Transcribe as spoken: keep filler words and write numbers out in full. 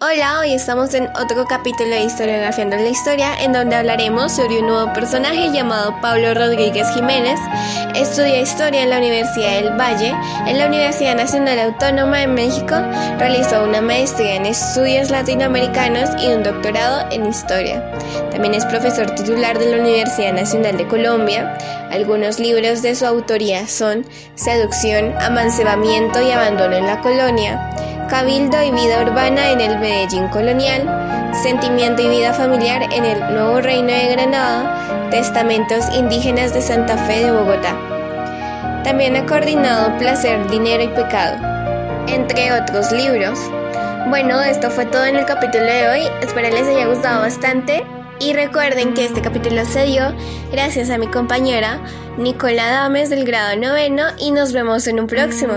Hola, hoy estamos en otro capítulo de Historiografiando la Historia, en donde hablaremos sobre un nuevo personaje llamado Pablo Rodríguez Jiménez. Estudió Historia en la Universidad del Valle, en la Universidad Nacional Autónoma de México, realizó una maestría en Estudios Latinoamericanos y un doctorado en Historia. También es profesor titular de la Universidad Nacional de Colombia. Algunos libros de su autoría son Seducción, Amancebamiento y Abandono en la Colonia, Cabildo y Vida Urbana en el Medellín Colonial, Sentimiento y Vida Familiar en el Nuevo Reino de Granada, Testamentos Indígenas de Santa Fe de Bogotá. También ha coordinado Placer, Dinero y Pecado, entre otros libros. Bueno, esto fue todo en el capítulo de hoy, espero les haya gustado bastante y recuerden que este capítulo se dio gracias a mi compañera Nicolá Dames del grado noveno y nos vemos en un próximo.